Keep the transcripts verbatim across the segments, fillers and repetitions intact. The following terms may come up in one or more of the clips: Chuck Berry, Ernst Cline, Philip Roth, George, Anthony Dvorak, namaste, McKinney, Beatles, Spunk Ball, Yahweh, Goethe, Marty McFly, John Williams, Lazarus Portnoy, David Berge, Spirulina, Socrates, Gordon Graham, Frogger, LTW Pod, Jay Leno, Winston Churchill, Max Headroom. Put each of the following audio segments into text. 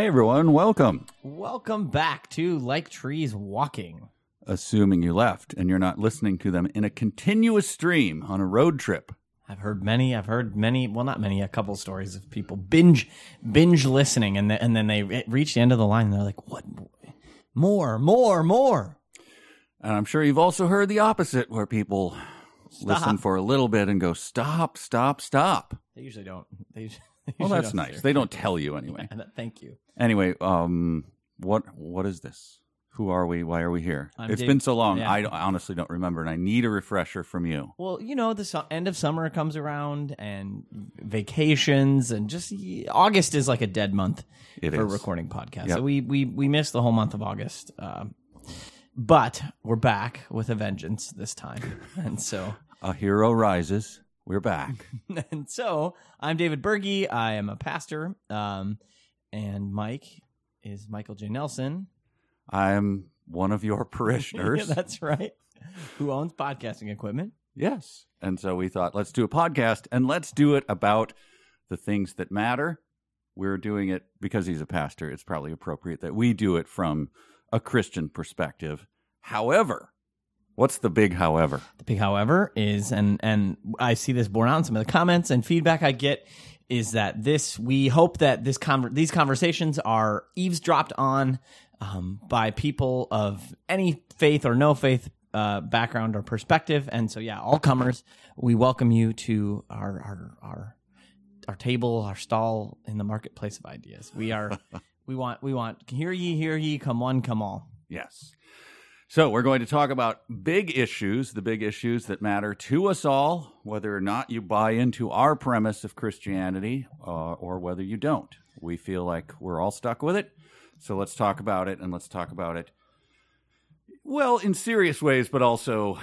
Hey, everyone. Welcome. Welcome back to Like Trees Walking. Assuming you left and you're not listening to them in a continuous stream on a road trip. I've heard many. I've heard many. Well, not many. A couple stories of people binge binge listening. And, the, and then they reach the end of the line. And they're like, what? More, more, more. And I'm sure you've also heard the opposite where people stop. Listen for a little bit and go, stop, stop, stop. They usually don't. They usually Well, that's nice. Hear. They don't tell you anyway. Yeah, thank you. Anyway, um, what what is this? Who are we? Why are we here? I'm it's Dave, been so long. Yeah. I, don't, I honestly don't remember, and I need a refresher from you. Well, you know, the su- end of summer comes around, and vacations, and just August is like a dead month it for is. recording podcasts. Yep. So we we we missed the whole month of August, uh, but we're back with a vengeance this time, and so a hero rises. We're back. And so, I'm David Berge. I am a pastor. Um, and Mike is Michael J. Nelson. I'm one of your parishioners. Yeah, that's right. Who owns podcasting equipment. Yes. And so we thought, let's do a podcast, and let's do it about the things that matter. We're doing it because he's a pastor. It's probably appropriate that we do it from a Christian perspective. However... What's the big however? The big however is, and and I see this borne out in some of the comments and feedback I get, is that this, we hope that this conver- these conversations are eavesdropped on um, by people of any faith or no faith uh, background or perspective. And so, yeah, all comers, we welcome you to our our our, our table, our stall in the marketplace of ideas. We are, we want, we want, hear ye, hear ye, come one, come all. Yes. So we're going to talk about big issues, the big issues that matter to us all, whether or not you buy into our premise of Christianity uh, or whether you don't. We feel like we're all stuck with it, so let's talk about it, and let's talk about it, well, in serious ways, but also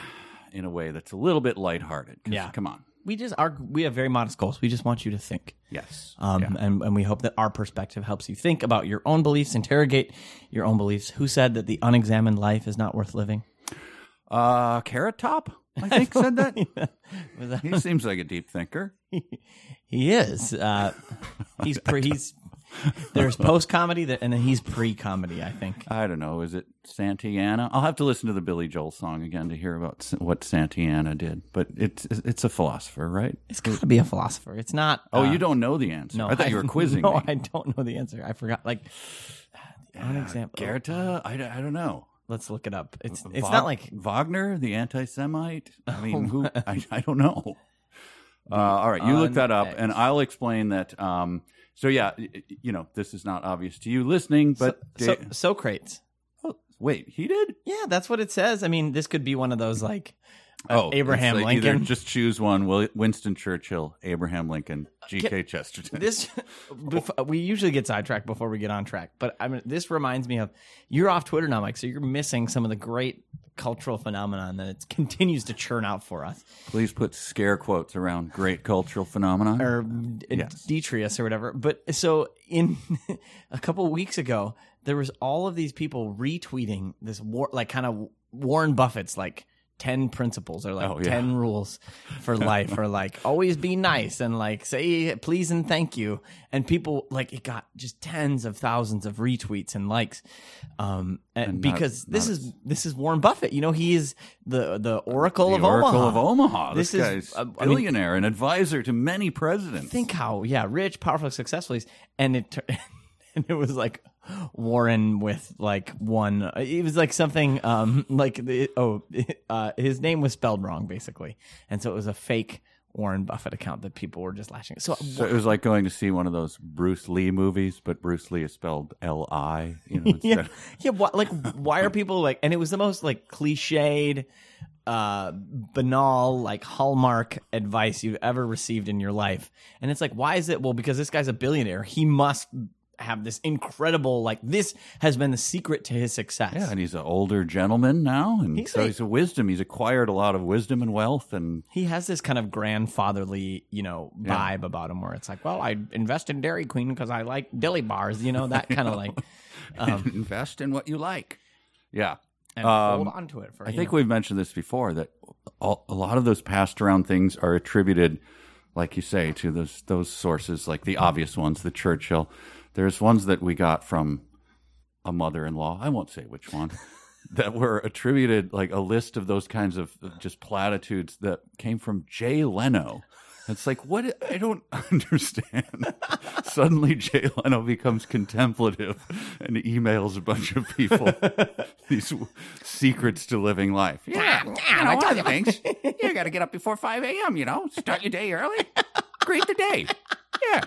in a way that's a little bit lighthearted. Yeah. Come on. We just are. We have very modest goals. We just want you to think. Yes. Um, yeah. and, and we hope that our perspective helps you think about your own beliefs, interrogate your own beliefs. Who said that the unexamined life is not worth living? Uh, Carrot Top, I think, said that. Yeah. He seems like a deep thinker. He is. Uh, he's pre, he's there's post-comedy, that, and then he's pre-comedy, I think. I don't know. Is it Santayana? I'll have to listen to the Billy Joel song again to hear about what Santayana did. But it's it's a philosopher, right? It's got to be a philosopher. It's not... Oh, uh, you don't know the answer. No, I thought I, you were quizzing no, me. No, I don't know the answer. I forgot. Like, an uh, example. Goethe? I, I don't know. Let's look it up. It's it's Va- not like... Wagner, the anti-Semite? I mean, who? I, I don't know. Uh, all right, you uh, look that up, and I'll explain that... Um, So, yeah, you know, this is not obvious to you listening, but... So, so, Socrates. Oh, wait, he did? Yeah, that's what it says. I mean, this could be one of those, like, uh, oh, Abraham like Lincoln. Either just choose one, Winston Churchill, Abraham Lincoln, G K Chesterton. This We usually get sidetracked before we get on track, but I mean, this reminds me of... You're off Twitter now, Mike, so you're missing some of the great cultural phenomenon that it continues to churn out for us. Please put scare quotes around great cultural phenomenon. Or yes. Detrius or whatever. But so in a couple of weeks ago, there was all of these people retweeting this war, like kind of Warren Buffett's like ten principles or like oh, yeah. ten rules for life or like always be nice and like say please and thank you. And people like it got just tens of thousands of retweets and likes. Um, and and because not, this not is this is Warren Buffett. You know, he is the the Oracle the of Oracle Omaha. Oracle of Omaha. This, this guy's a billionaire, I mean, an advisor to many presidents. Think how yeah, rich, powerful, successful he's. And it and it was like Warren with like one. It was like something um like the, oh uh his name was spelled wrong basically, and so it was a fake Warren Buffett account that people were just lashing. So, so it was like going to see one of those Bruce Lee movies, but Bruce Lee is spelled L I. You know, yeah, of... yeah. Wh- like why are people like? And it was the most like cliched, uh, banal, like Hallmark advice you've ever received in your life. And it's like, why is it? Well, because this guy's a billionaire. He must have this incredible, like, this has been the secret to his success. Yeah, and he's an older gentleman now, and he's so like, he's a wisdom. He's acquired a lot of wisdom and wealth, and... He has this kind of grandfatherly, you know, vibe yeah. about him where it's like, well, I invest in Dairy Queen because I like dilly bars, you know, that kind of like... Um, invest in what you like. Yeah. And um, hold on to it for I think know. We've mentioned this before, that all, a lot of those passed around things are attributed... like you say, to those those sources, like the obvious ones, the Churchill. There's ones that we got from a mother-in-law. I won't say which one. That were attributed, like a list of those kinds of just platitudes that came from Jay Leno. It's like, what? I don't understand. Suddenly Jay Leno becomes contemplative and emails a bunch of people these w- secrets to living life. Yeah, yeah, yeah no, I tell you things. You got to get up before five a.m., you know, start your day early, greet the day. Yeah.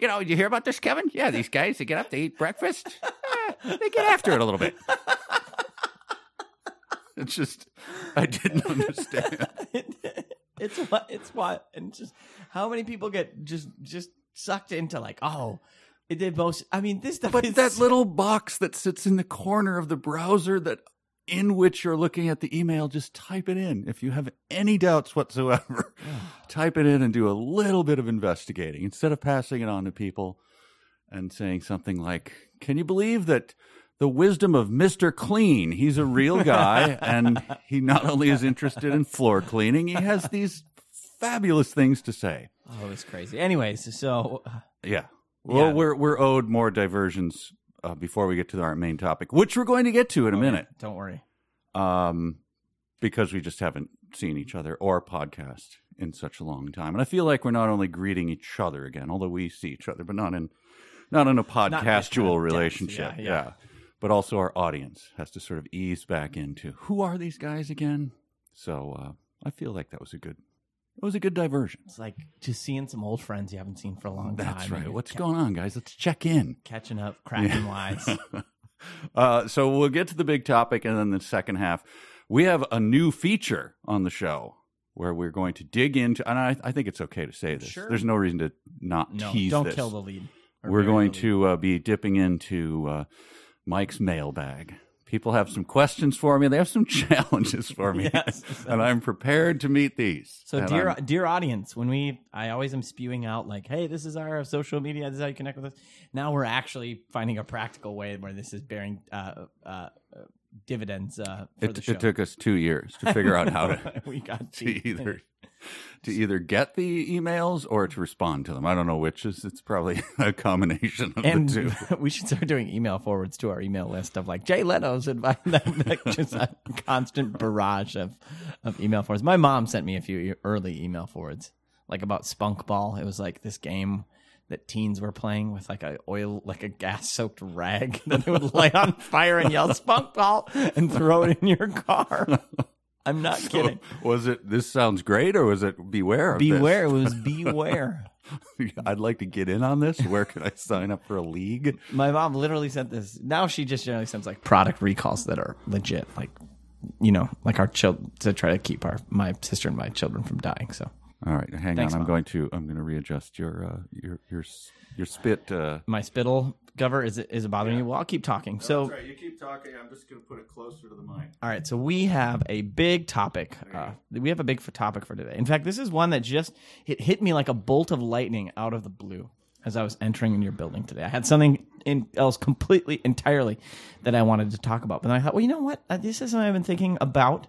You know, you hear about this, Kevin? Yeah, these guys, they get up, they eat breakfast. Yeah, they get after it a little bit. It's just, I didn't understand. It's what it's what and just how many people get just just sucked into like, oh, the most. I mean, this stuff. But is... that little box that sits in the corner of the browser that in which you're looking at the email, just type it in. If you have any doubts whatsoever, type it in and do a little bit of investigating instead of passing it on to people and saying something like, "Can you believe that?" The wisdom of Mister Clean. He's a real guy, and he not only is interested in floor cleaning, he has these fabulous things to say. Oh, it's crazy. Anyways, so... Uh, yeah. Well, yeah. We're, we're owed more diversions uh, before we get to our main topic, which we're going to get to in a oh, minute. Yeah. Don't worry. Um, because we just haven't seen each other or podcast in such a long time. And I feel like we're not only greeting each other again, although we see each other, but not in, not in a podcastual relationship. Yeah. yeah. yeah. But also our audience has to sort of ease back into who are these guys again. So uh, I feel like that was a good, it was a good diversion. It's like just seeing some old friends you haven't seen for a long That's time. That's right. What's ca- going on, guys? Let's check in. Catching up, cracking yeah. wise. uh, so we'll get to the big topic, and then the second half, we have a new feature on the show where we're going to dig into. And I, I think it's okay to say this. Sure. There's no reason to not no, tease don't this. Don't kill the lead. We're going lead. to uh, be dipping into. Uh, Mike's mailbag. People have some questions for me. They have some challenges for me, yes, and I'm prepared to meet these. So, and dear, I'm... dear audience, when we, I always am spewing out like, "Hey, this is our social media. This is how you connect with us." Now we're actually finding a practical way where this is bearing uh, uh, dividends. Uh, for it, the show. It took us two years to figure out how to. We got to deep. either to either get the emails or to respond to them. I don't know which is. It's probably a combination of and the two. We should start doing email forwards to our email list of like Jay Leno's and like just a constant barrage of, of email forwards. My mom sent me a few early email forwards, like about Spunk Ball. It was like this game that teens were playing with like a oil, like a gas soaked rag that they would light on fire and yell Spunk Ball and throw it in your car. I'm not so kidding. Was it, this sounds great, or was it beware of beware, this? Beware. It was beware. I'd like to get in on this. Where could I sign up for a league? My mom literally sent this. Now she just generally sends like product recalls that are legit. Like, you know, like our children, to try to keep our my sister and my children from dying. So. All right. Hang Thanks, on. I'm Mom. going to, I'm going to readjust your, uh, your, your, your spit. Uh... My spittle cover. Is it, is it bothering yeah. you? Well, I'll keep talking. No, so right. You keep talking. I'm just going to put it closer to the mic. All right. So we have a big topic. Uh, we have a big topic for today. In fact, this is one that just it hit me like a bolt of lightning out of the blue as I was entering in your building today. I had something in, else completely entirely that I wanted to talk about. But then I thought, well, you know what? This is something I've been thinking about.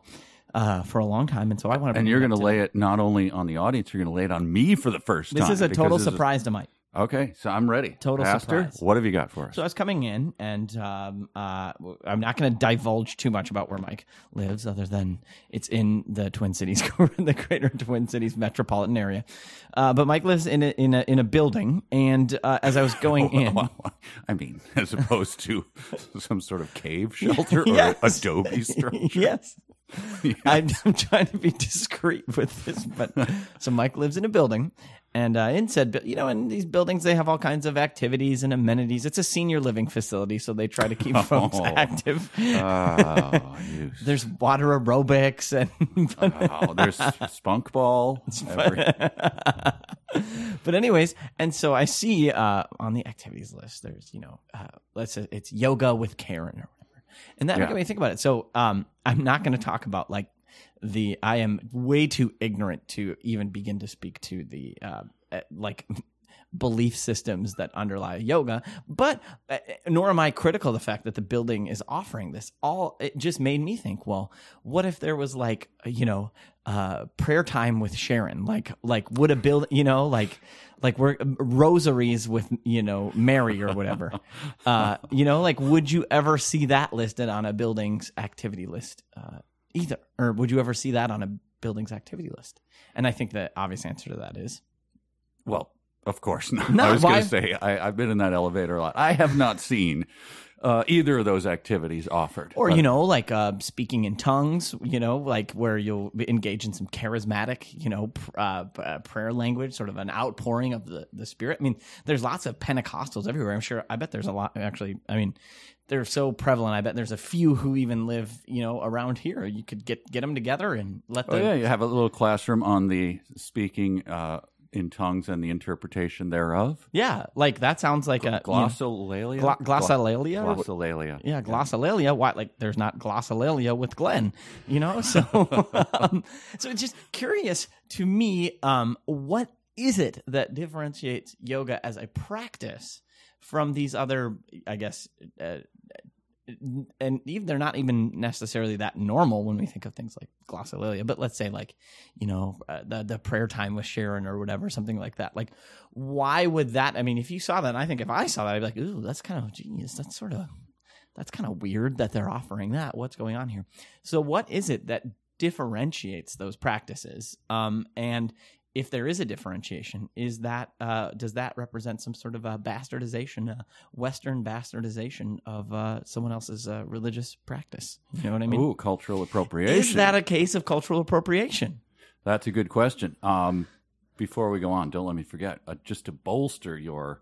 Uh, for a long time, and so I want to. And you're going to lay it not only on the audience, you're going to lay it on me for the first time. This is a total surprise to Mike. Okay, so I'm ready. Total Pastor, surprise. What have you got for us? So I was coming in, and um, uh, I'm not going to divulge too much about where Mike lives, other than it's in the Twin Cities, the greater Twin Cities metropolitan area. Uh, but Mike lives in a, in a, in a building, and uh, as I was going in, I mean, as opposed to some sort of cave shelter yes. or adobe structure, yes. yes. I'm, I'm trying to be discreet with this, but so Mike lives in a building. And uh, in said, you know, in these buildings, they have all kinds of activities and amenities. It's a senior living facility, so they try to keep folks oh. active. Oh, there's water aerobics and oh, there's spunk ball. Every... But anyways, and so I see uh, on the activities list, there's, you know, uh, let's say it's yoga with Karen or whatever. And that yeah. made me think about it. So um, I'm not going to talk about like. The I am way too ignorant to even begin to speak to the uh, like belief systems that underlie yoga, but uh, nor am I critical of the fact that the building is offering this. All it just made me think, well, what if there was like, you know, uh, prayer time with Sharon, like, like would a build, you know, like, like we're rosaries with, you know, Mary or whatever, uh, you know, like, would you ever see that listed on a building's activity list, uh, either, or would you ever see that on a building's activity list? And I think the obvious answer to that is, well, of course not. No, I was going to say, I, I've been in that elevator a lot. I have not seen uh, either of those activities offered. Or, but, you know, like uh, speaking in tongues, you know, like where you'll engage in some charismatic, you know, pr- uh, prayer language, sort of an outpouring of the, the Spirit. I mean, there's lots of Pentecostals everywhere. I'm sure, I bet there's a lot, actually, I mean, they're so prevalent. I bet there's a few who even live, you know, around here. You could get, get them together and let them. Oh, yeah, you have a little classroom on the speaking uh in tongues and the interpretation thereof. Yeah, like that sounds like Gl- a glossolalia. You know, gl- glossolalia. Glossolalia. Yeah, glossolalia. Yeah. Why? Like there's not glossolalia with Glenn, you know. So, um, so it's just curious to me. Um, what is it that differentiates yoga as a practice from these other? I guess, uh, and even they're not even necessarily that normal when we think of things like glossolalia, but let's say like, you know, uh, the the prayer time with Sharon or whatever, something like that. Like, why would that? I mean, if you saw that, and I think if I saw that, I'd be like, ooh, that's kind of genius. That's sort of, that's kind of weird that they're offering that. What's going on here? So what is it that differentiates those practices? Um, and if there is a differentiation, is that uh, does that represent some sort of a bastardization, a Western bastardization of uh, someone else's uh, religious practice? You know what I mean? Ooh, cultural appropriation. Is that a case of cultural appropriation? That's a good question. Um, before we go on, don't let me forget, uh, just to bolster your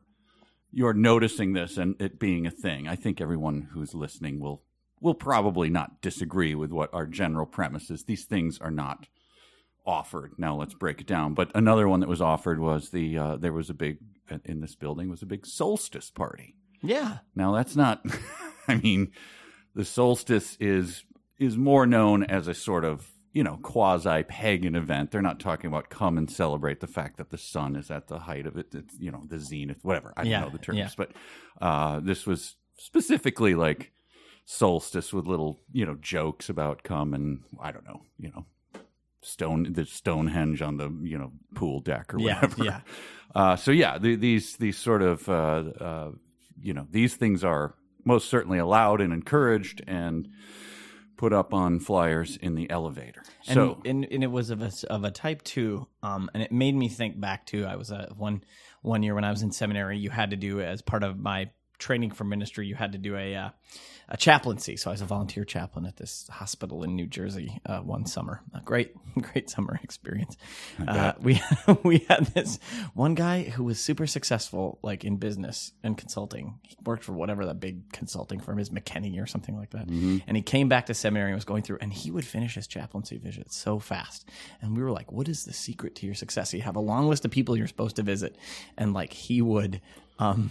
your noticing this and it being a thing, I think everyone who's listening will will probably not disagree with what our general premise is. These things are not offered. Now let's break it down. But another one that was offered was the uh, there was a big in this building was a big solstice party. Yeah. Now that's not. I mean, the solstice is is more known as a sort of, you know, quasi pagan event. They're not talking about come and celebrate the fact that the sun is at the height of it. It's, you know, the zenith, whatever. I don't yeah, know the terms, yeah. but uh, this was specifically like solstice with little, you know, jokes about come and I don't know, you know. Stone the Stonehenge on the, you know, pool deck or whatever. Yeah, yeah. Uh, so yeah, the, these these sort of uh, uh, you know, these things are most certainly allowed and encouraged and put up on flyers in the elevator. And, so and, and it was of a of a type two, um, and it made me think back to I was a, one one year when I was in seminary. You had to do as part of my training for ministry, you had to do a uh, a chaplaincy. So I was a volunteer chaplain at this hospital in New Jersey uh, one summer. A great, great summer experience. Uh, we we had this one guy who was super successful, like in business and consulting. He worked for whatever that big consulting firm is, McKinney or something like that. Mm-hmm. And he came back to seminary and was going through, and he would finish his chaplaincy visit so fast. And we were like, "What is the secret to your success?" You have a long list of people you're supposed to visit, and like he would. Um,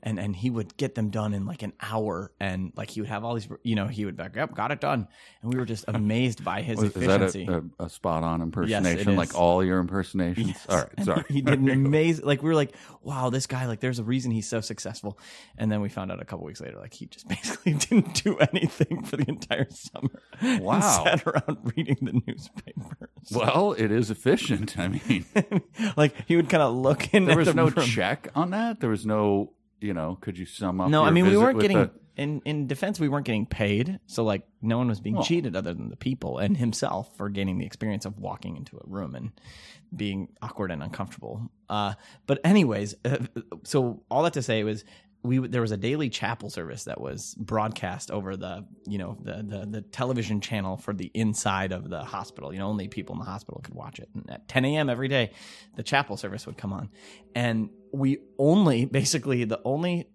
and, and he would get them done in like an hour and like he would have all these, you know, he would back up, got it done. And we were just amazed by his was, efficiency. Is that a, a, a spot on impersonation? Yes, it is. Like all your impersonations? Yes. All right, sorry. He did an amazing, like we were like, wow, this guy, like there's a reason he's so successful. And then we found out a couple weeks later, like he just basically didn't do anything for the entire summer. Wow. And sat around reading the newspaper. So. Well, it is efficient. I mean. Like he would kind of look in. There was the no room. Check on that? There was no, you know, could you sum up? No, I mean, we weren't getting, a... in, in defense, we weren't getting paid. So, like, no one was being oh. cheated other than the people and himself for gaining the experience of walking into a room and being awkward and uncomfortable. Uh, but anyways, uh, so all that to say was we there was a daily chapel service that was broadcast over the, you know, the, the, the television channel for the inside of the hospital. You know, only people in the hospital could watch it. And at ten a.m. every day, the chapel service would come on. And we only basically the only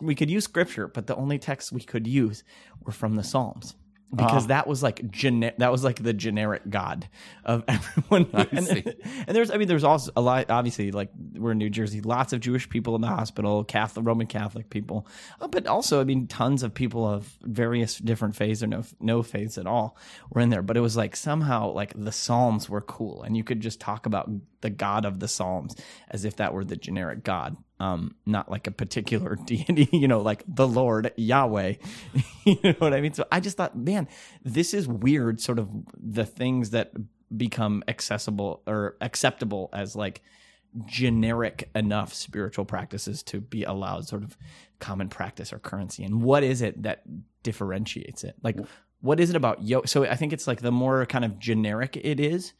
we could use scripture, but the only texts we could use were from the Psalms. because uh-huh. that was like gene- that was like the generic god of everyone. And, and there's, I mean, there's also a lot, obviously, like we're in New Jersey, lots of Jewish people in the hospital, Catholic, Roman Catholic people, uh, but also, I mean, tons of people of various different faiths or no, no faiths at all were in there. But it was like somehow like the Psalms were cool, and you could just talk about the God of the Psalms as if that were the generic God. Um, not like a particular deity, you know, like the Lord Yahweh, you know what I mean? So I just thought, man, this is weird, sort of the things that become accessible or acceptable as like generic enough spiritual practices to be allowed sort of common practice or currency. And what is it that differentiates it? Like, what is it about yoga? So I think it's like the more kind of generic it is,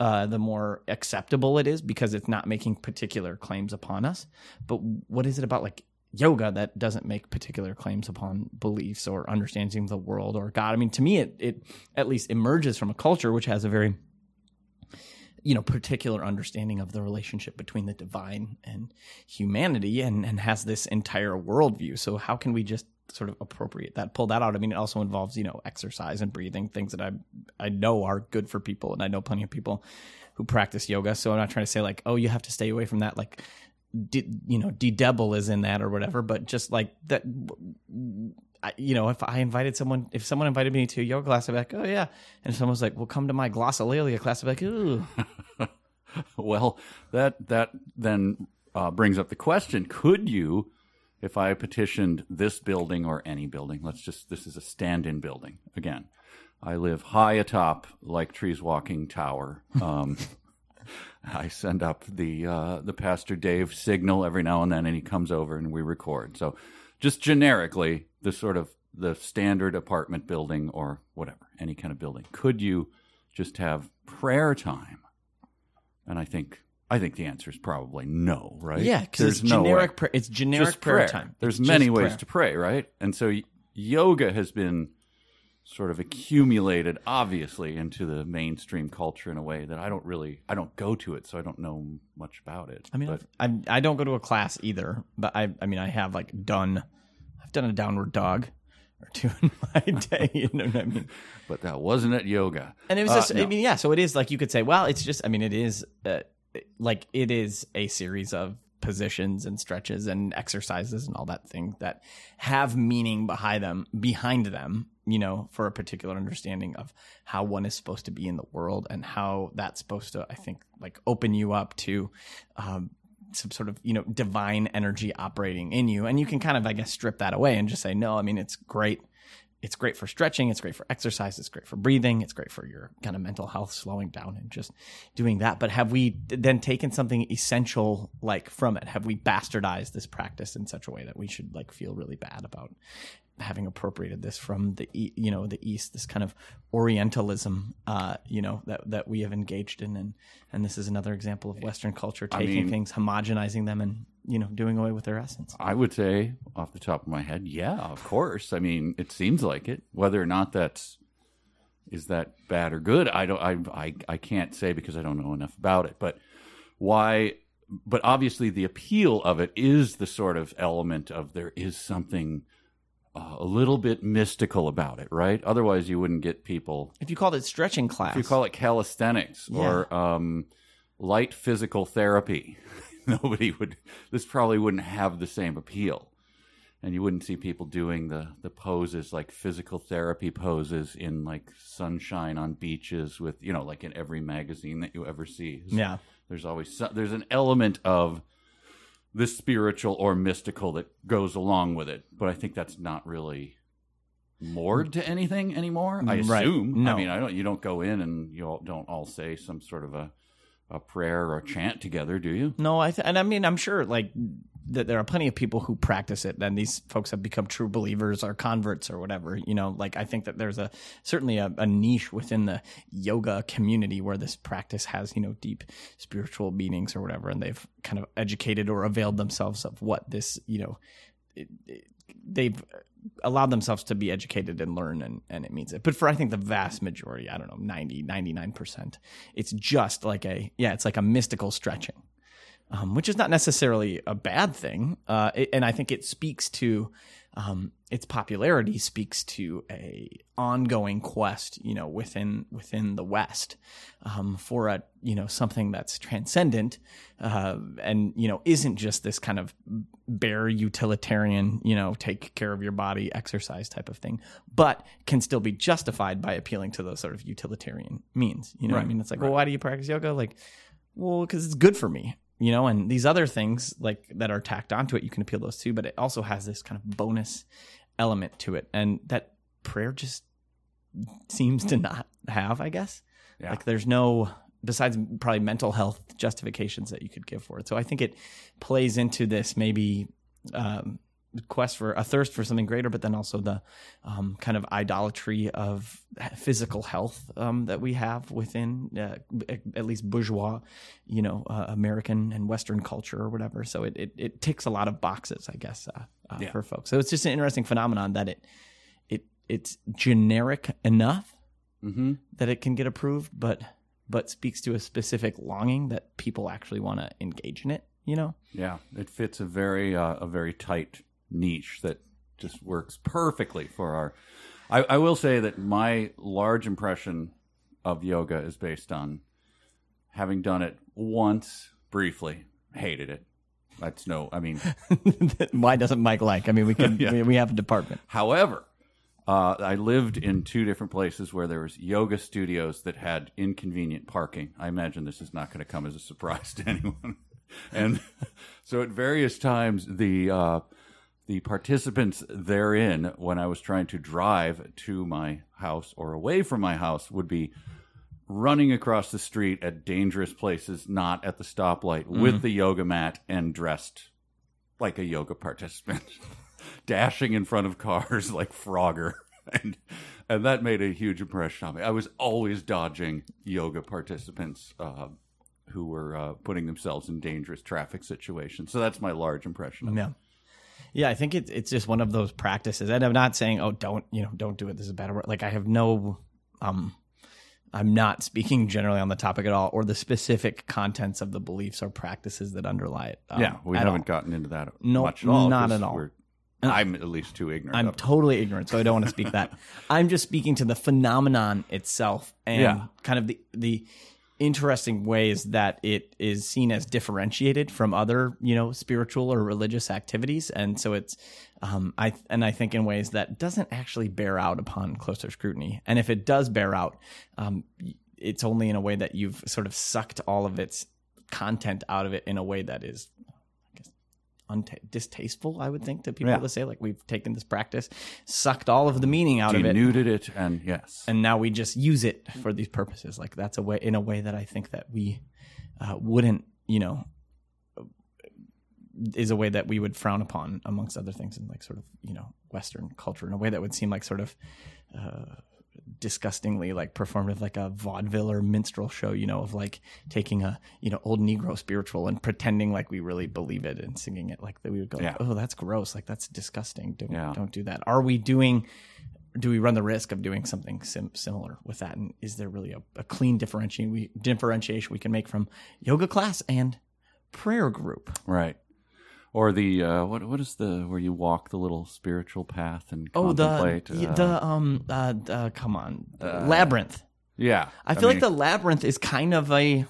Uh, the more acceptable it is, because it's not making particular claims upon us. But what is it about like yoga that doesn't make particular claims upon beliefs or understanding the world or God? I mean, to me, it it at least emerges from a culture which has a very, you know, particular understanding of the relationship between the divine and humanity, and and has this entire worldview. So how can we just sort of appropriate that, pull that out? I mean, it also involves, you know, exercise and breathing, things that I I know are good for people, and I know plenty of people who practice yoga. So I'm not trying to say like, oh, you have to stay away from that, like, de, you know, de-devil is in that or whatever. But just like that, I, you know, if I invited someone, if someone invited me to a yoga class, I'd be like, oh yeah, and if someone's like, well, come to my glossolalia class, I'd be like, ooh. Well, that that then uh, brings up the question: could you? If I petitioned this building or any building, let's just, this is a stand-in building. Again, I live high atop like trees walking tower. Um, I send up the uh, the Pastor Dave signal every now and then, and he comes over and we record. So just generically, the sort of the standard apartment building or whatever, any kind of building. Could you just have prayer time? And I think... I think the answer is probably no, right? Yeah, because it's, no pra- it's generic just prayer, prayer time. There's it's many ways prayer. to pray, right? And so yoga has been sort of accumulated, obviously, into the mainstream culture in a way that I don't really, I don't go to it, so I don't know much about it. I mean, but, I, I don't go to a class either, but I, I mean, I have like done, I've done a downward dog or two in my day, you know what I mean? But that wasn't at yoga. And it was uh, just, no. I mean, yeah, so it is like you could say, well, it's just, I mean, it is... Uh, like it is a series of positions and stretches and exercises and all that thing that have meaning behind them, behind them, you know, for a particular understanding of how one is supposed to be in the world and how that's supposed to, I think, like open you up to um, some sort of, you know, divine energy operating in you. And you can kind of, I guess, strip that away and just say, no, I mean, it's great. It's great for stretching. It's great for exercise. It's great for breathing. It's great for your kind of mental health, slowing down and just doing that. But have we then taken something essential like from it? Have we bastardized this practice in such a way that we should like feel really bad about having appropriated this from the, you know, the East, this kind of Orientalism, uh, you know, that, that we have engaged in. And, and this is another example of Western culture taking I mean, things, homogenizing them and, you know, doing away with their essence. I would say off the top of my head, yeah, of course. I mean, it seems like it, whether or not that's, is that bad or good? I don't, I, I, I can't say because I don't know enough about it, but why, but obviously the appeal of it is the sort of element of there is something Uh, a little bit mystical about it, right? Otherwise, you wouldn't get people. If you called it stretching class, if you call it calisthenics yeah. or um, light physical therapy, nobody would. This probably wouldn't have the same appeal, and you wouldn't see people doing the the poses like physical therapy poses in like sunshine on beaches with, you know, like in every magazine that you ever see. Yeah, there's always some, there's an element of this spiritual or mystical that goes along with it. But I think that's not really moored to anything anymore, I right. assume. No. I mean, I don't. You don't go in and you all, don't all say some sort of a, a prayer or a chant together, do you? No, I th- and I mean, I'm sure like that there are plenty of people who practice it. Then these folks have become true believers or converts or whatever, you know, like I think that there's a certainly a, a niche within the yoga community where this practice has, you know, deep spiritual meanings or whatever. And they've kind of educated or availed themselves of what this, you know, it, it, they've allowed themselves to be educated and learn, and, and it means it. But for, I think, the vast majority, I don't know, ninety, ninety-nine percent, it's just like a, yeah, it's like a mystical stretching. Um, which is not necessarily a bad thing. Uh, it, and I think it speaks to um, its popularity speaks to a ongoing quest, you know, within within the West um, for a you know something that's transcendent uh, and you know isn't just this kind of bare utilitarian, you know, take care of your body, exercise type of thing, but can still be justified by appealing to those sort of utilitarian means. You know, right. what I mean, it's like, right. well, why do you practice yoga? Like, well, because it's good for me. You know, and these other things like that are tacked onto it, you can appeal those too, but it also has this kind of bonus element to it. And that prayer just seems to not have, I guess. Yeah. Like there's no, besides probably mental health justifications that you could give for it. So I think it plays into this maybe um, quest for a thirst for something greater, but then also the um, kind of idolatry of physical health um, that we have within uh, at least bourgeois, you know, uh, American and Western culture or whatever. So it it, it ticks a lot of boxes, I guess, uh, uh, yeah. for folks. So it's just an interesting phenomenon that it it it's generic enough mm-hmm. that it can get approved, but but speaks to a specific longing that people actually want to engage in it. You know? Yeah, it fits a very uh, a very tight niche that just works perfectly for our I, I will say that my large impression of yoga is based on having done it once briefly, hated it. That's no I mean why doesn't Mike like I mean we can yeah. we, we have a department. However, uh I lived in two different places where there was yoga studios that had inconvenient parking. I imagine this is not going to come as a surprise to anyone. And so at various times the uh The participants therein, when I was trying to drive to my house or away from my house, would be running across the street at dangerous places, not at the stoplight, mm-hmm. with the yoga mat and dressed like a yoga participant, dashing in front of cars like Frogger. And, and that made a huge impression on me. I was always dodging yoga participants uh, who were uh, putting themselves in dangerous traffic situations. So that's my large impression of yeah. it. Yeah, I think it's it's just one of those practices. And I'm not saying, oh, don't, you know, don't do it. This is a bad word. Like I have no, um, I'm not speaking generally on the topic at all or the specific contents of the beliefs or practices that underlie it. Um, yeah, we haven't all. gotten into that no, much at all. Not at all. We're, I'm at least too ignorant. I'm totally ignorant, so I don't want to speak that. I'm just speaking to the phenomenon itself and yeah. kind of the the. interesting ways that it is seen as differentiated from other, you know, spiritual or religious activities. And so it's, um, I, and I think in ways that doesn't actually bear out upon closer scrutiny. And if it does bear out, um, it's only in a way that you've sort of sucked all of its content out of it in a way that is Unta- distasteful, I would think, to people yeah. to say, like, we've taken this practice, sucked all of the meaning out denuded of it. Denuded it, and yes. And now we just use it for these purposes. Like, that's a way, in a way that I think that we uh, wouldn't, you know, is a way that we would frown upon, amongst other things, in, like, sort of, you know, Western culture, in a way that would seem like sort of uh, disgustingly, like, performative, like a vaudeville or minstrel show, you know, of like taking a, you know, old Negro spiritual and pretending like we really believe it and singing it like that. We would go, yeah. like, oh, that's gross. Like, that's disgusting. Don't, yeah. don't do that. Are we doing, do we run the risk of doing something sim- similar with that? And is there really a, a clean differentiation we, differentiation we can make from yoga class and prayer group? Right. Or the uh, what? What is the where you walk the little spiritual path and oh, contemplate? the uh, the um uh, uh come on uh, labyrinth. Yeah, I feel I mean, like the labyrinth is kind of a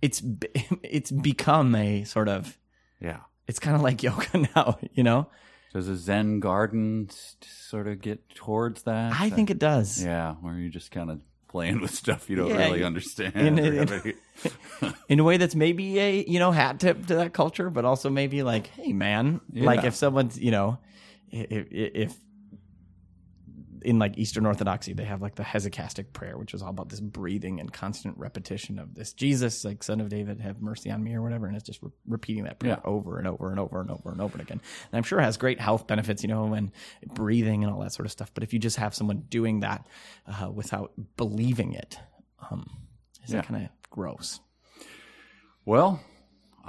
it's it's become a sort of yeah. It's kind of like yoga now, you know. Does a Zen garden sort of get towards that? I think it does. Yeah, where you just kind of. Playing with stuff you don't yeah, really understand in, in, in a way that's maybe a you know hat tip to that culture, but also maybe like, hey man, yeah. like if someone's you know if, if in like Eastern Orthodoxy they have like the hesychastic prayer, which is all about this breathing and constant repetition of this Jesus, like Son of David, have mercy on me or whatever, and it's just re- repeating that prayer yeah. over and over and over and over and over again. And I'm sure it has great health benefits, you know, and breathing and all that sort of stuff. But if you just have someone doing that uh, without believing it, um, is yeah. that kind of gross? Well,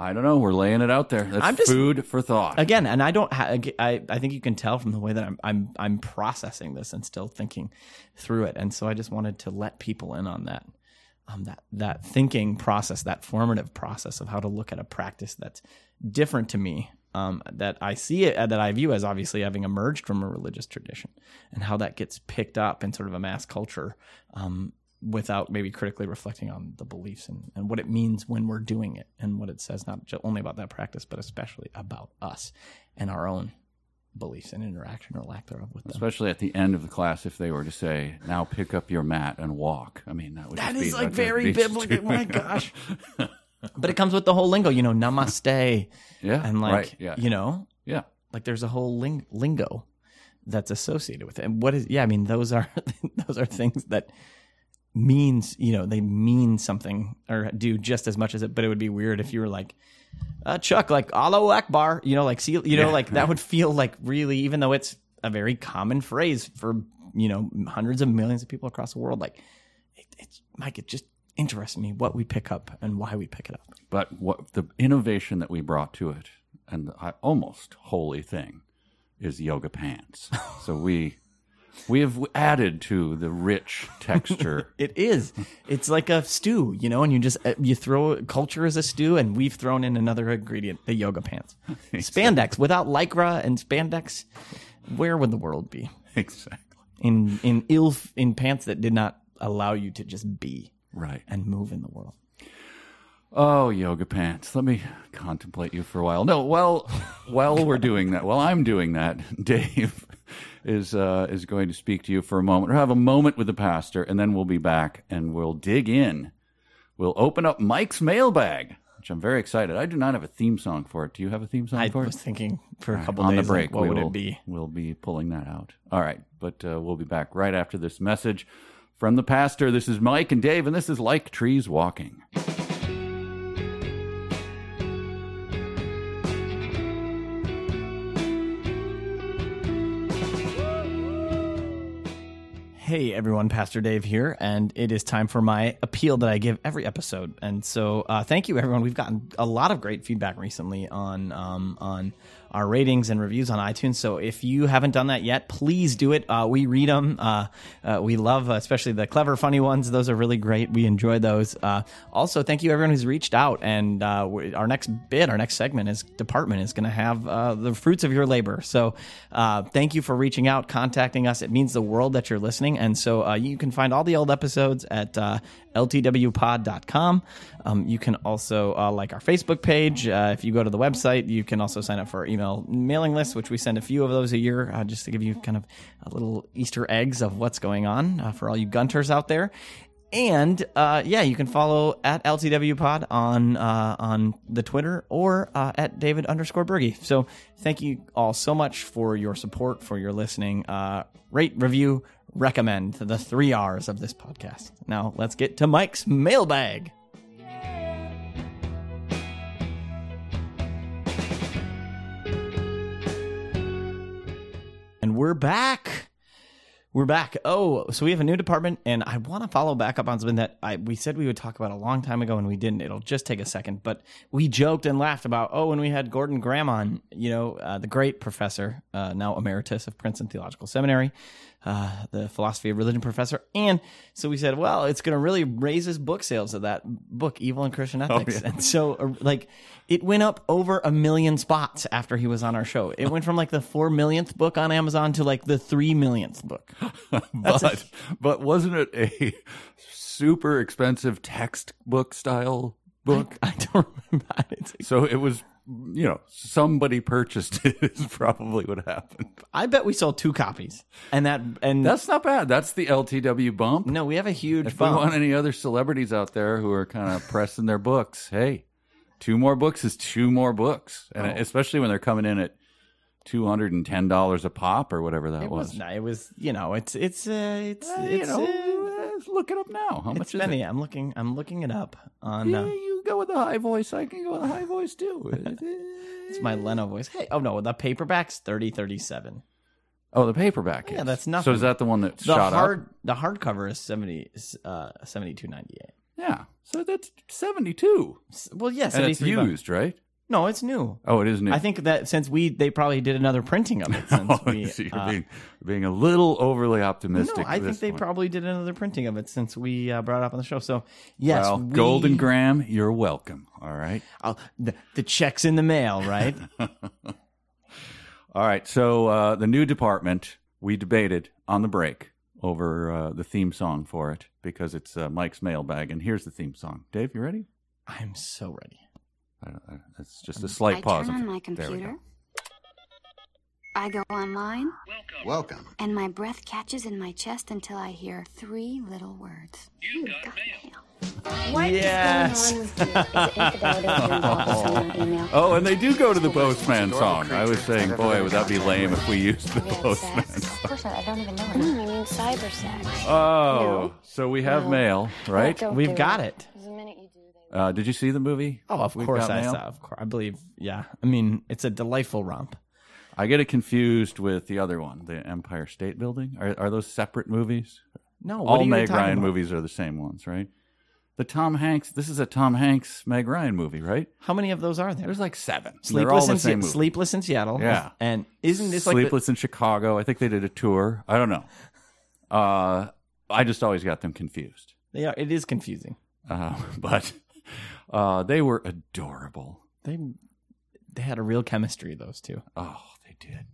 I don't know. We're laying it out there. That's just, food for thought. Again, and I don't. Ha- I I think you can tell from the way that I'm I'm I'm processing this and still thinking through it. And so I just wanted to let people in on that, um, that that thinking process, that formative process of how to look at a practice that's different to me um, that I see it, that I view as obviously having emerged from a religious tradition, and how that gets picked up in sort of a mass culture um, without maybe critically reflecting on the beliefs and, and what it means when we're doing it, and what it says not only about that practice, but especially about us and our own beliefs and interaction or lack thereof with them. Especially at the end of the class, if they were to say, now pick up your mat and walk. I mean, that would that just is be, like very biblical. My gosh. But it comes with the whole lingo, you know, namaste. Yeah. And like, right, yeah. you know, yeah, like there's a whole ling- lingo that's associated with it. And what is, yeah, I mean, those are, those are things that means, you know, they mean something or do just as much as it, but it would be weird if you were like, Uh, Chuck, like Allahu Akbar, you know, like see, you know, yeah, like that would feel like really, even though it's a very common phrase for, you know, hundreds of millions of people across the world, like it, it's Mike, it just interests me what we pick up and why we pick it up. But what the innovation that we brought to it, and the almost holy thing, is yoga pants. So we we have added to the rich texture. It is. It's like a stew, you know, and you just, you throw, culture is a stew, and we've thrown in another ingredient, the yoga pants. Exactly. Spandex. Without Lycra and spandex, where would the world be? Exactly. In in ill, in pants that did not allow you to just be. Right. And move in the world. Oh, yoga pants. Let me contemplate you for a while. No, well, while we're doing that, while I'm doing that, Dave is uh, is going to speak to you for a moment, or have a moment with the pastor, and then we'll be back and we'll dig in. We'll open up Mike's mailbag, which I'm very excited. I do not have a theme song for it. Do you have a theme song I for it? I was thinking for a couple right, days, on the break, like, what we'll, would it be? We'll be pulling that out. All right, but uh, we'll be back right after this message from the pastor. This is Mike and Dave, and this is Like Trees Walking. Hey everyone, Pastor Dave here, and it is time for my appeal that I give every episode. And so uh, thank you everyone. We've gotten a lot of great feedback recently on um, on our ratings and reviews on iTunes. So if you haven't done that yet, please do it. Uh, we read them. Uh, uh, we love, uh, especially the clever, funny ones. Those are really great. We enjoy those. Uh, also, thank you everyone who's reached out. And uh, our next bit, our next segment is department is going to have uh, the fruits of your labor. So uh, thank you for reaching out, contacting us. It means the world that you're listening. And so uh, you can find all the old episodes at uh, L T W pod dot com. Um, you can also uh, like our Facebook page. Uh, if you go to the website, you can also sign up for our email mailing list, which we send a few of those a year, uh, just to give you kind of a little Easter eggs of what's going on uh, for all you Gunters out there. And uh, yeah, you can follow at L T W pod on uh, on the Twitter, or uh, at David underscore Berge. So thank you all so much for your support, for your listening. Uh, rate, review, recommend, the three R's of this podcast. Now let's get to Mike's mailbag. And we're back. We're back. Oh, so we have a new department, and I want to follow back up on something that I we said we would talk about a long time ago, and we didn't. It'll just take a second, but we joked and laughed about, oh, when we had Gordon Graham on, you know, uh, the great professor, uh, now emeritus of Princeton Theological Seminary, uh, the philosophy of religion professor, and so we said, well, it's going to really raise his book sales of that book, Evil and Christian Ethics, oh, yeah. and so, uh, like, it went up over a million spots after he was on our show. It went from, like, the four millionth book on Amazon to, like, the three millionth book. but a, but wasn't it a super expensive textbook style book? I, I don't remember. It. So it was, you know, somebody purchased it is probably what happened. I bet we sold two copies, and that and that's not bad. That's the L T W bump. No, we have a huge if bump. If we want any other celebrities out there who are kind of pressing their books, hey, two more books is two more books, and oh. especially when they're coming in at two hundred ten dollars a pop or whatever that it was. was. It was, you know, it's, it's, uh, it's, uh, it's, you know, uh, look it up now. How much is it? I'm looking, I'm looking it up on, yeah, uh, you go with the high voice. I can go with the high voice too. It's my Leno voice. Hey, oh no, the paperback's thirty thirty-seven. Oh, the paperback. Yeah, is. That's nothing. So is that the one that the shot hard, up? The hardcover is seventy-two ninety-eight. Yeah. So that's seventy-two. Well, yes. Yeah, and it's used, bucks. Right? No, it's new. Oh, it is new. I think that since we, they probably did another printing of it. Since oh, we, so you're uh, being, being a little overly optimistic. No, I think they one. probably did another printing of it since we uh, brought it up on the show. So, yes. Well, we, Golden Graham, you're welcome. All right. The, the check's in the mail, right? All right. So uh, the new department, we debated on the break over uh, the theme song for it because it's uh, Mike's mailbag. And here's the theme song. Dave, you ready? I'm so ready. Uh, that's just a slight I pause. I turn on my computer. I go online. Welcome. Welcome. And my breath catches in my chest until I hear three little words. You got, got mail. mail. What yes. is going on with email? Oh, and they do go to the Postman song. I was saying, boy, would that be lame if we used the Postman song. Of course not. I don't even know it. Mm, I mean cyber sex. Oh, no. So we have no. mail, right? Don't We've do got it. it. The minute you do that. Uh, did you see the movie? Oh, of We've course I mail? saw. Of course, I believe. Yeah. I mean, it's a delightful romp. I get it confused with the other one, the Empire State Building. Are are those separate movies? No, what all are you Meg Ryan about? Movies are the same ones, right? The Tom Hanks. This is a Tom Hanks Meg Ryan movie, right? How many of those are there? There's like seven. Sleepless, all in, the same Se- Sleepless in Seattle. Yeah, and isn't this Sleepless like the- in Chicago? I think they did a tour. I don't know. Uh, I just always got them confused. They are. It is confusing. Uh, but uh, they were adorable. They they had a real chemistry. Those two. Oh. Did.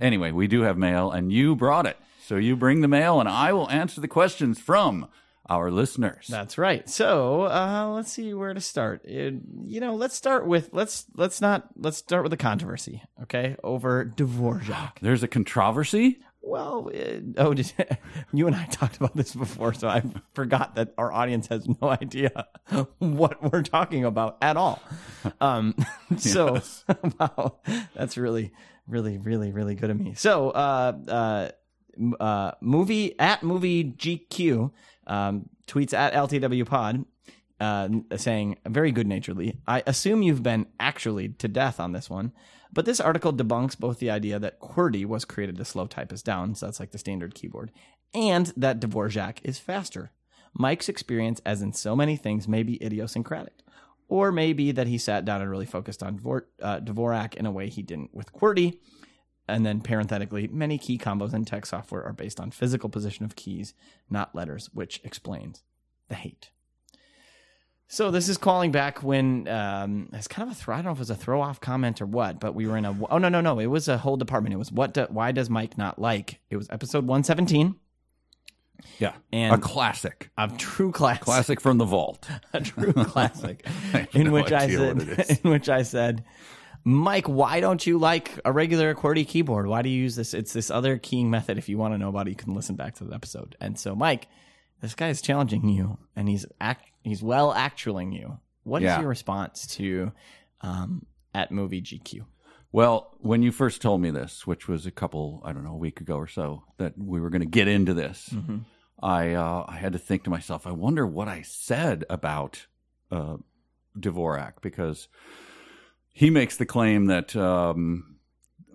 Anyway, we do have mail, and you brought it. So you bring the mail, and I will answer the questions from our listeners. That's right. So uh, let's see where to start. It, you know, let's start with let's let's not let's start with a controversy, okay? Over Dvorak. There's a controversy? Well, it, oh, did, you and I talked about this before, so I forgot that our audience has no idea what we're talking about at all. Um, so yes. Wow, that's really. Really, really, really good of me. So, uh, uh, uh, movie at movie G Q um, tweets at L T W Pod uh, saying very good naturedly, I assume you've been actually to death on this one, but this article debunks both the idea that QWERTY was created to slow typists down, so that's like the standard keyboard, and that Dvorak is faster. Mike's experience, as in so many things, may be idiosyncratic. Or maybe that he sat down and really focused on Dvor- uh, Dvorak in a way he didn't with QWERTY. And then parenthetically, many key combos in tech software are based on physical position of keys, not letters, which explains the hate. So this is calling back when um, it's kind of a throw. I don't know if it was a throw off comment or what, but we were in a oh no no no it was a whole department. It was what do, why does Mike not like? It was episode one seventeen. Yeah, and a classic, a true classic, classic from the vault, a true classic, in no which I said, in which I said, Mike, why don't you like a regular QWERTY keyboard? Why do you use this? It's this other keying method. If you want to know about it, you can listen back to the episode. And so, Mike, this guy is challenging you, and he's act, he's well actualing you. What yeah. is your response to um, at Movie G Q? Well, when you first told me this, which was a couple, I don't know, a week ago or so, that we were going to get into this, mm-hmm. I uh, I had to think to myself, I wonder what I said about uh, Dvorak, because he makes the claim that, um,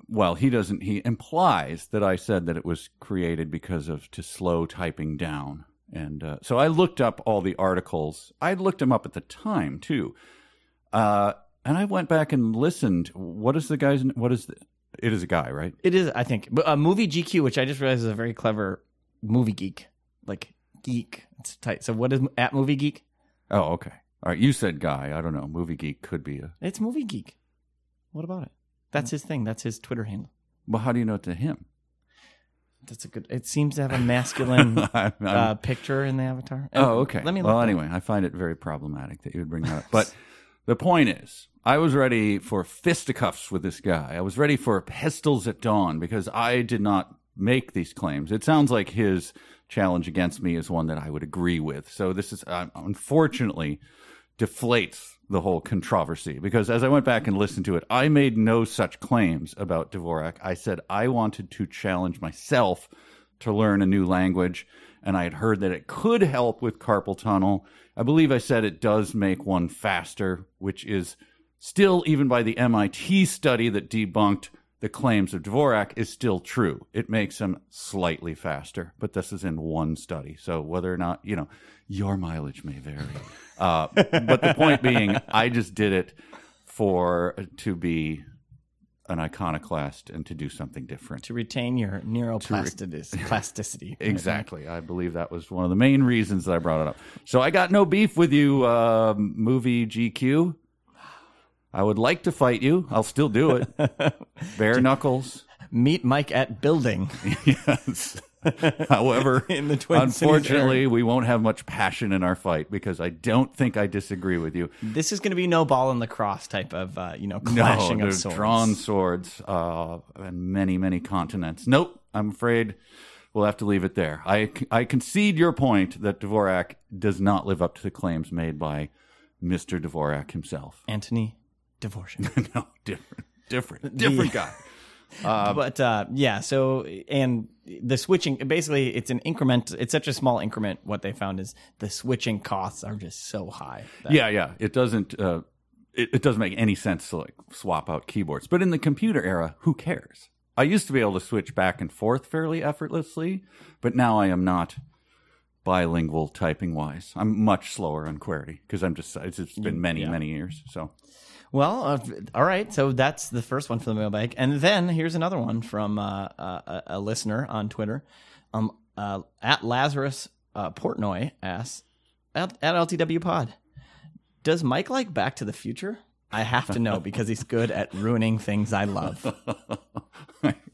well, he doesn't, he implies that I said that it was created because of to slow typing down. And uh, so I looked up all the articles. I looked them up at the time, too. Uh And I went back and listened. What is the guy's? What is the, it? Is a guy, right? It is, I think. But uh, Movie G Q, which I just realized is a very clever movie geek, like geek. It's tight. So what is at Movie Geek? Oh, okay. All right. You said guy. I don't know. Movie Geek could be a. It's Movie Geek. What about it? That's his thing. That's his Twitter handle. Well, how do you know it's him? That's a good. It seems to have a masculine I'm, I'm, uh, picture in the avatar. Oh, okay. Let me. Well, anyway, I find it very problematic that you would bring that up, but. The point is, I was ready for fisticuffs with this guy. I was ready for pistols at dawn because I did not make these claims. It sounds like his challenge against me is one that I would agree with. So this is uh, unfortunately deflates the whole controversy because as I went back and listened to it, I made no such claims about Dvorak. I said I wanted to challenge myself to learn a new language, and I had heard that it could help with carpal tunnel. I believe I said it does make one faster, which is still, even by the M I T study that debunked the claims of Dvorak, is still true. It makes them slightly faster, but this is in one study. So whether or not, you know, your mileage may vary. Uh, but the point being, I just did it for to be an iconoclast and to do something different. To retain your neuroplasticity. Re- exactly. I believe that was one of the main reasons that I brought it up. So I got no beef with you, uh, Movie G Q. I would like to fight you. I'll still do it. Bare knuckles. Meet Mike at building. Yes. However, in the unfortunately, we won't have much passion in our fight because I don't think I disagree with you. This is going to be no ball in the cross type of, uh, you know, clashing no, of swords. Drawn swords uh, in many, many continents. Nope. I'm afraid we'll have to leave it there. I, I concede your point that Dvorak does not live up to the claims made by Mister Dvorak himself. Anthony Dvorak. No, different, different, different the... guy. Uh, but uh, yeah, so and the switching, basically it's an increment. It's such a small increment. What they found is the switching costs are just so high. That yeah, yeah. It doesn't uh, it, it doesn't make any sense to like swap out keyboards. But in the computer era, who cares? I used to be able to switch back and forth fairly effortlessly, but now I am not bilingual typing wise. I'm much slower on QWERTY because I'm just it's, it's been many yeah. many years. So. Well, uh, all right. So that's the first one for the mailbag. And then here's another one from uh, a, a listener on Twitter. Um, uh, at Lazarus uh, Portnoy asks, at, at L T W Pod, does Mike like Back to the Future? I have to know because he's good at ruining things I love.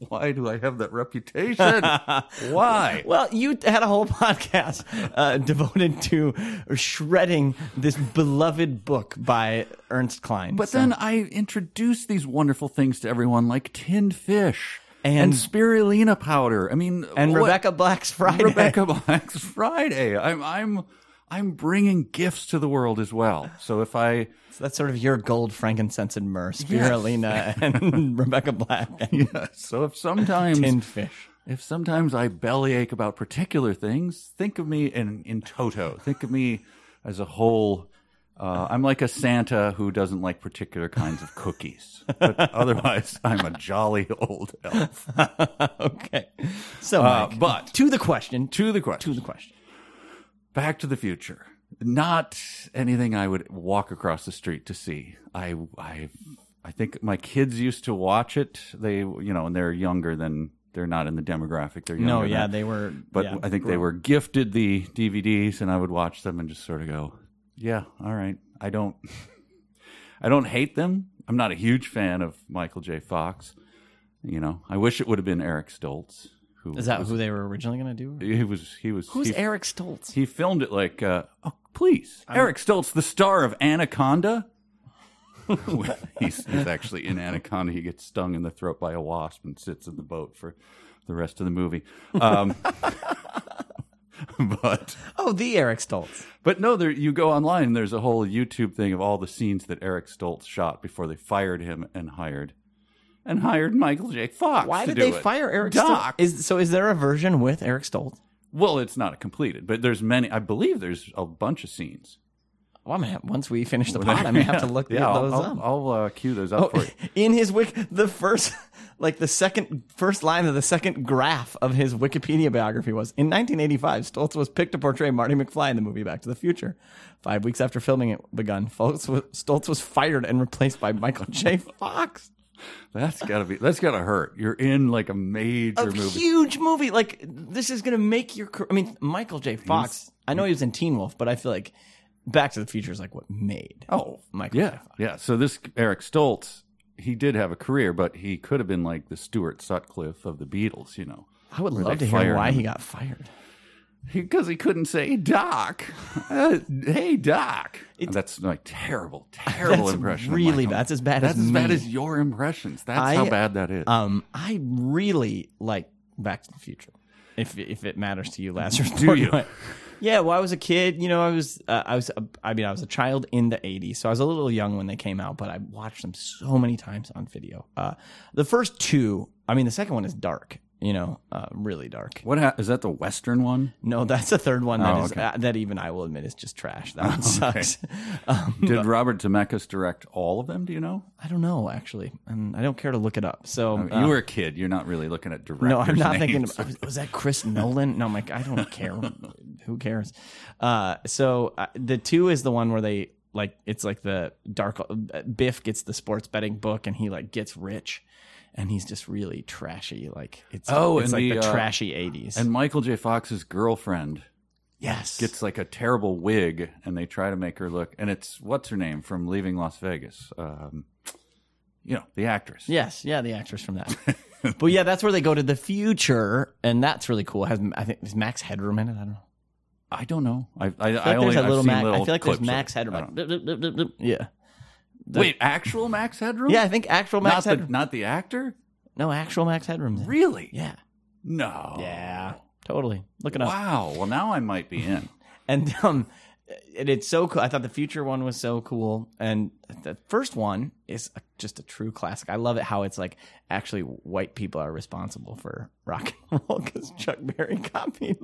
Why do I have that reputation? Why? Well, you had a whole podcast uh, devoted to shredding this beloved book by Ernst Cline. But so. Then I introduced these wonderful things to everyone, like tinned fish and, and spirulina powder. I mean, and what? Rebecca Black's Friday. Rebecca Black's Friday. I'm, I'm, I'm bringing gifts to the world as well. So if I. So that's sort of your gold, frankincense, and myrrh, spirulina, yes. and Rebecca Black. And yeah. So if sometimes tinned fish, if sometimes I bellyache about particular things, think of me in, in toto. Think of me as a whole. Uh, I'm like a Santa who doesn't like particular kinds of cookies, but otherwise I'm a jolly old elf. Okay. So, Mike, uh, but to the question, to the question, to the question. Back to the Future. Not anything I would walk across the street to see. I, I, I think my kids used to watch it. They, you know, and they're younger than they're not in the demographic. They're younger. No, yeah, than, they were. But yeah, I think they were gifted the D V Ds, and I would watch them and just sort of go, "Yeah, all right." I don't, I don't hate them. I'm not a huge fan of Michael J. Fox. You know, I wish it would have been Eric Stoltz. Who Is that was, who they were originally going to do? He was. He was. Who's he, Eric Stoltz? He filmed it like, uh, oh, please, I'm... Eric Stoltz, the star of Anaconda. he's, he's actually in Anaconda. He gets stung in the throat by a wasp and sits in the boat for the rest of the movie. Um, but oh, the Eric Stoltz. But no, there you go online. And there's a whole YouTube thing of all the scenes that Eric Stoltz shot before they fired him and hired. And hired Michael J. Fox. Why did to do they it. fire Eric Stoltz? Is, so is there a version with Eric Stoltz? Well, it's not completed, but there's many. I believe there's a bunch of scenes. Well, I'm gonna have, once we finish the pod, I'm going to have to look yeah, those I'll, up. I'll, I'll uh, cue those up oh, for you. In his wiki, the first, like the second, first line of the second graph of his Wikipedia biography was, in nineteen eighty-five, Stoltz was picked to portray Marty McFly in the movie Back to the Future. Five weeks after filming it begun, Stoltz was fired and replaced by Michael J. Fox. That's gotta be. That's gotta hurt. You're in like a major, a movie. huge movie. Like this is gonna make your. I mean, Michael J. Fox. He's, I know he was in Teen Wolf, but I feel like Back to the Future is like what made. Oh, Michael. Yeah, J. Fox. yeah. So this Eric Stoltz, he did have a career, but he could have been like the Stuart Sutcliffe of the Beatles. You know, I would love to hear why him. he got fired. Because he, he couldn't say Doc. Uh, hey, Doc. It's, that's like terrible, terrible that's impression. Really bad. That's as bad that's as, as bad as your impressions. That's I, how bad that is. Um, I really like Back to the Future. If if it matters to you, Lazarus. Do you? Yeah. Well, I was a kid. You know, I was. Uh, I was. A, I mean, I was a child in the eighties, so I was a little young when they came out. But I watched them so many times on video. Uh, the first two. I mean, the second one is dark. You know, uh, really dark. What ha- is that? The Western one? No, that's the third one. That, oh, is, okay. uh, that even I will admit is just trash. That one sucks. um, Did but, Robert Zemeckis direct all of them? Do you know? I don't know actually, and I don't care to look it up. So I mean, uh, you were a kid. You're not really looking at directors. No, I'm not names. thinking. About, was that Chris Nolan? No, I'm like I don't care. Who cares? Uh, so uh, the two is the one where they like it's like the dark. Biff gets the sports betting book, and he like gets rich. And he's just really trashy, like it's, oh, it's like the, the trashy uh, eighties. And Michael J. Fox's girlfriend Yes. Gets like a terrible wig, and they try to make her look. And it's what's her name from Leaving Las Vegas? Um, you know, the actress. Yes. Yeah, the actress from that. But yeah, that's where they go to the future, and that's really cool. It has I think is Max Headroom in it? I don't know. I don't know. I I, I, like I only a little I've Mac, seen little I feel like there's Max Headroom. Like, dip, dip, dip, dip, dip. Yeah. The, Wait, actual Max Headroom? Yeah, I think actual Max not Headroom. The, not the actor? No, actual Max Headroom. Then. Really? Yeah. No. Yeah. Totally. Look it up. Wow. Well, now I might be in. And um, it, it's so cool. I thought the future one was so cool. And the first one is a, just a true classic. I love it how it's like actually white people are responsible for rock and roll because Chuck Berry copied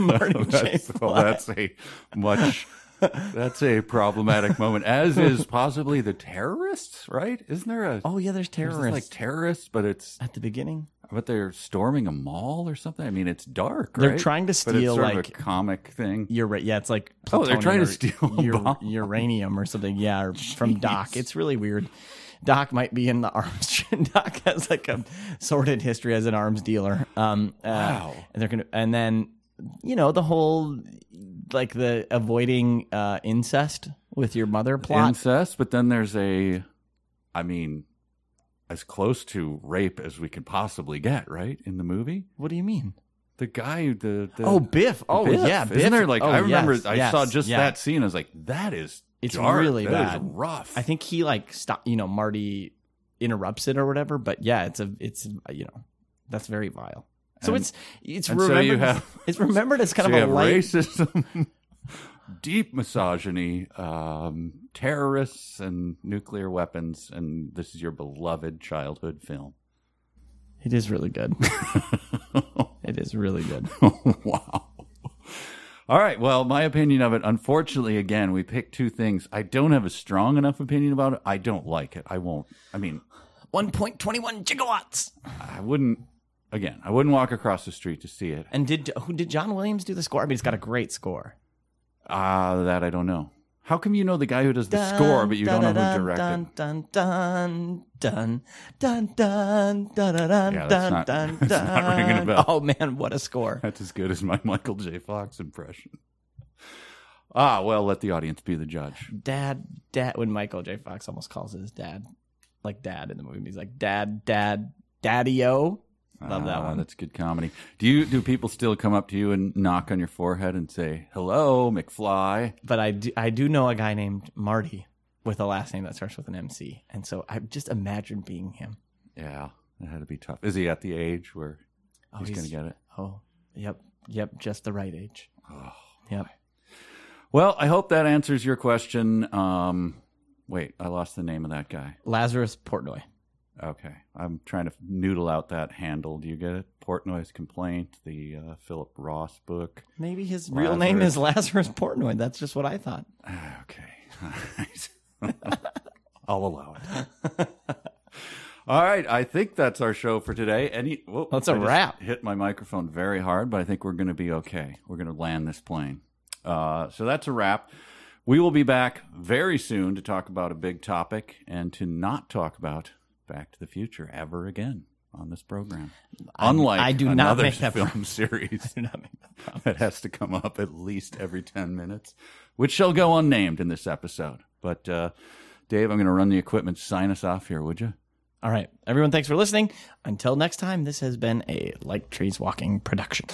Marty J. Fly. Well, that's a much... That's a problematic moment, as is possibly the terrorists, right? Isn't there a... Oh, yeah, there's terrorists. There's like terrorists, but it's... At the beginning? But they're storming a mall or something? I mean, it's dark, right? They're trying to steal, but it's sort like... of a comic thing. You're right. Yeah, it's like... Oh, they're trying to steal u- uranium or something. Yeah, or from Doc. It's really weird. Doc might be in the arms. Doc has like a sordid history as an arms dealer. Um, uh, wow. And they're gonna, and then... You know, the whole, like the avoiding uh, incest with your mother plot. Incest, but then there's a, I mean, as close to rape as we could possibly get, right, in the movie? What do you mean? The guy, the... the oh, Biff. Oh, Biff. yeah. Biff. Isn't there, like, oh, I remember, yes, I yes, saw just yes. that scene. I was like, that is It's dark. really that bad. That is rough. I think he, like, stop. you know, Marty interrupts it or whatever, but yeah, it's a, it's, you know, that's very vile. So and, it's it's remembered. So you have, it's remembered as kind so of a light... racism, deep misogyny, um, terrorists, and nuclear weapons, and this is your beloved childhood film. It is really good. It is really good. Wow. All right. Well, my opinion of it. Unfortunately, again, we picked two things. I don't have a strong enough opinion about it. I don't like it. I won't. I mean, one point twenty one gigawatts. I wouldn't. Again, I wouldn't walk across the street to see it. And did who did John Williams do the score? I mean, it's got a great score. Ah, uh, that I don't know. How come you know the guy who does the dun, score, but you dun, don't know dun, who directed? Dun dun dun dun dun dun dun dun yeah, that's not, dun that's dun not ringing a bell. Oh man, what a score! That's as good as my Michael J. Fox impression. Ah, well, let the audience be the judge. Dad, dad. When Michael J. Fox almost calls his dad, like dad in the movie, he's like dad, dad, daddy-o. Love that uh, one. That's good comedy. Do you do people still come up to you and knock on your forehead and say, hello, McFly? But I do, I do know a guy named Marty with a last name that starts with an M C. And so I just imagine being him. Yeah, that had to be tough. Is he at the age where oh, he's, he's going to get it? Oh, yep. Yep. Just the right age. Oh, yep. My. Well, I hope that answers your question. Um, wait, I lost the name of that guy. Lazarus Portnoy. Okay, I'm trying to noodle out that handle. Do you get it? Portnoy's Complaint, the uh, Philip Roth book. Maybe his Lazarus. real name is Lazarus Portnoy. That's just what I thought. Okay, all right. I'll allow it. All right, I think that's our show for today. Any? Whoop, that's a I wrap. Hit my microphone very hard, but I think we're going to be okay. We're going to land this plane. Uh, so that's a wrap. We will be back very soon to talk about a big topic and to not talk about Back to the Future ever again on this program. I, Unlike I do another not make that film promise. series I do not make that, promise. That has to come up at least every ten minutes, which shall go unnamed in this episode. But uh, Dave, I'm going to run the equipment. Sign us off here, would you? All right. Everyone, thanks for listening. Until next time, this has been a Like Trees Walking production.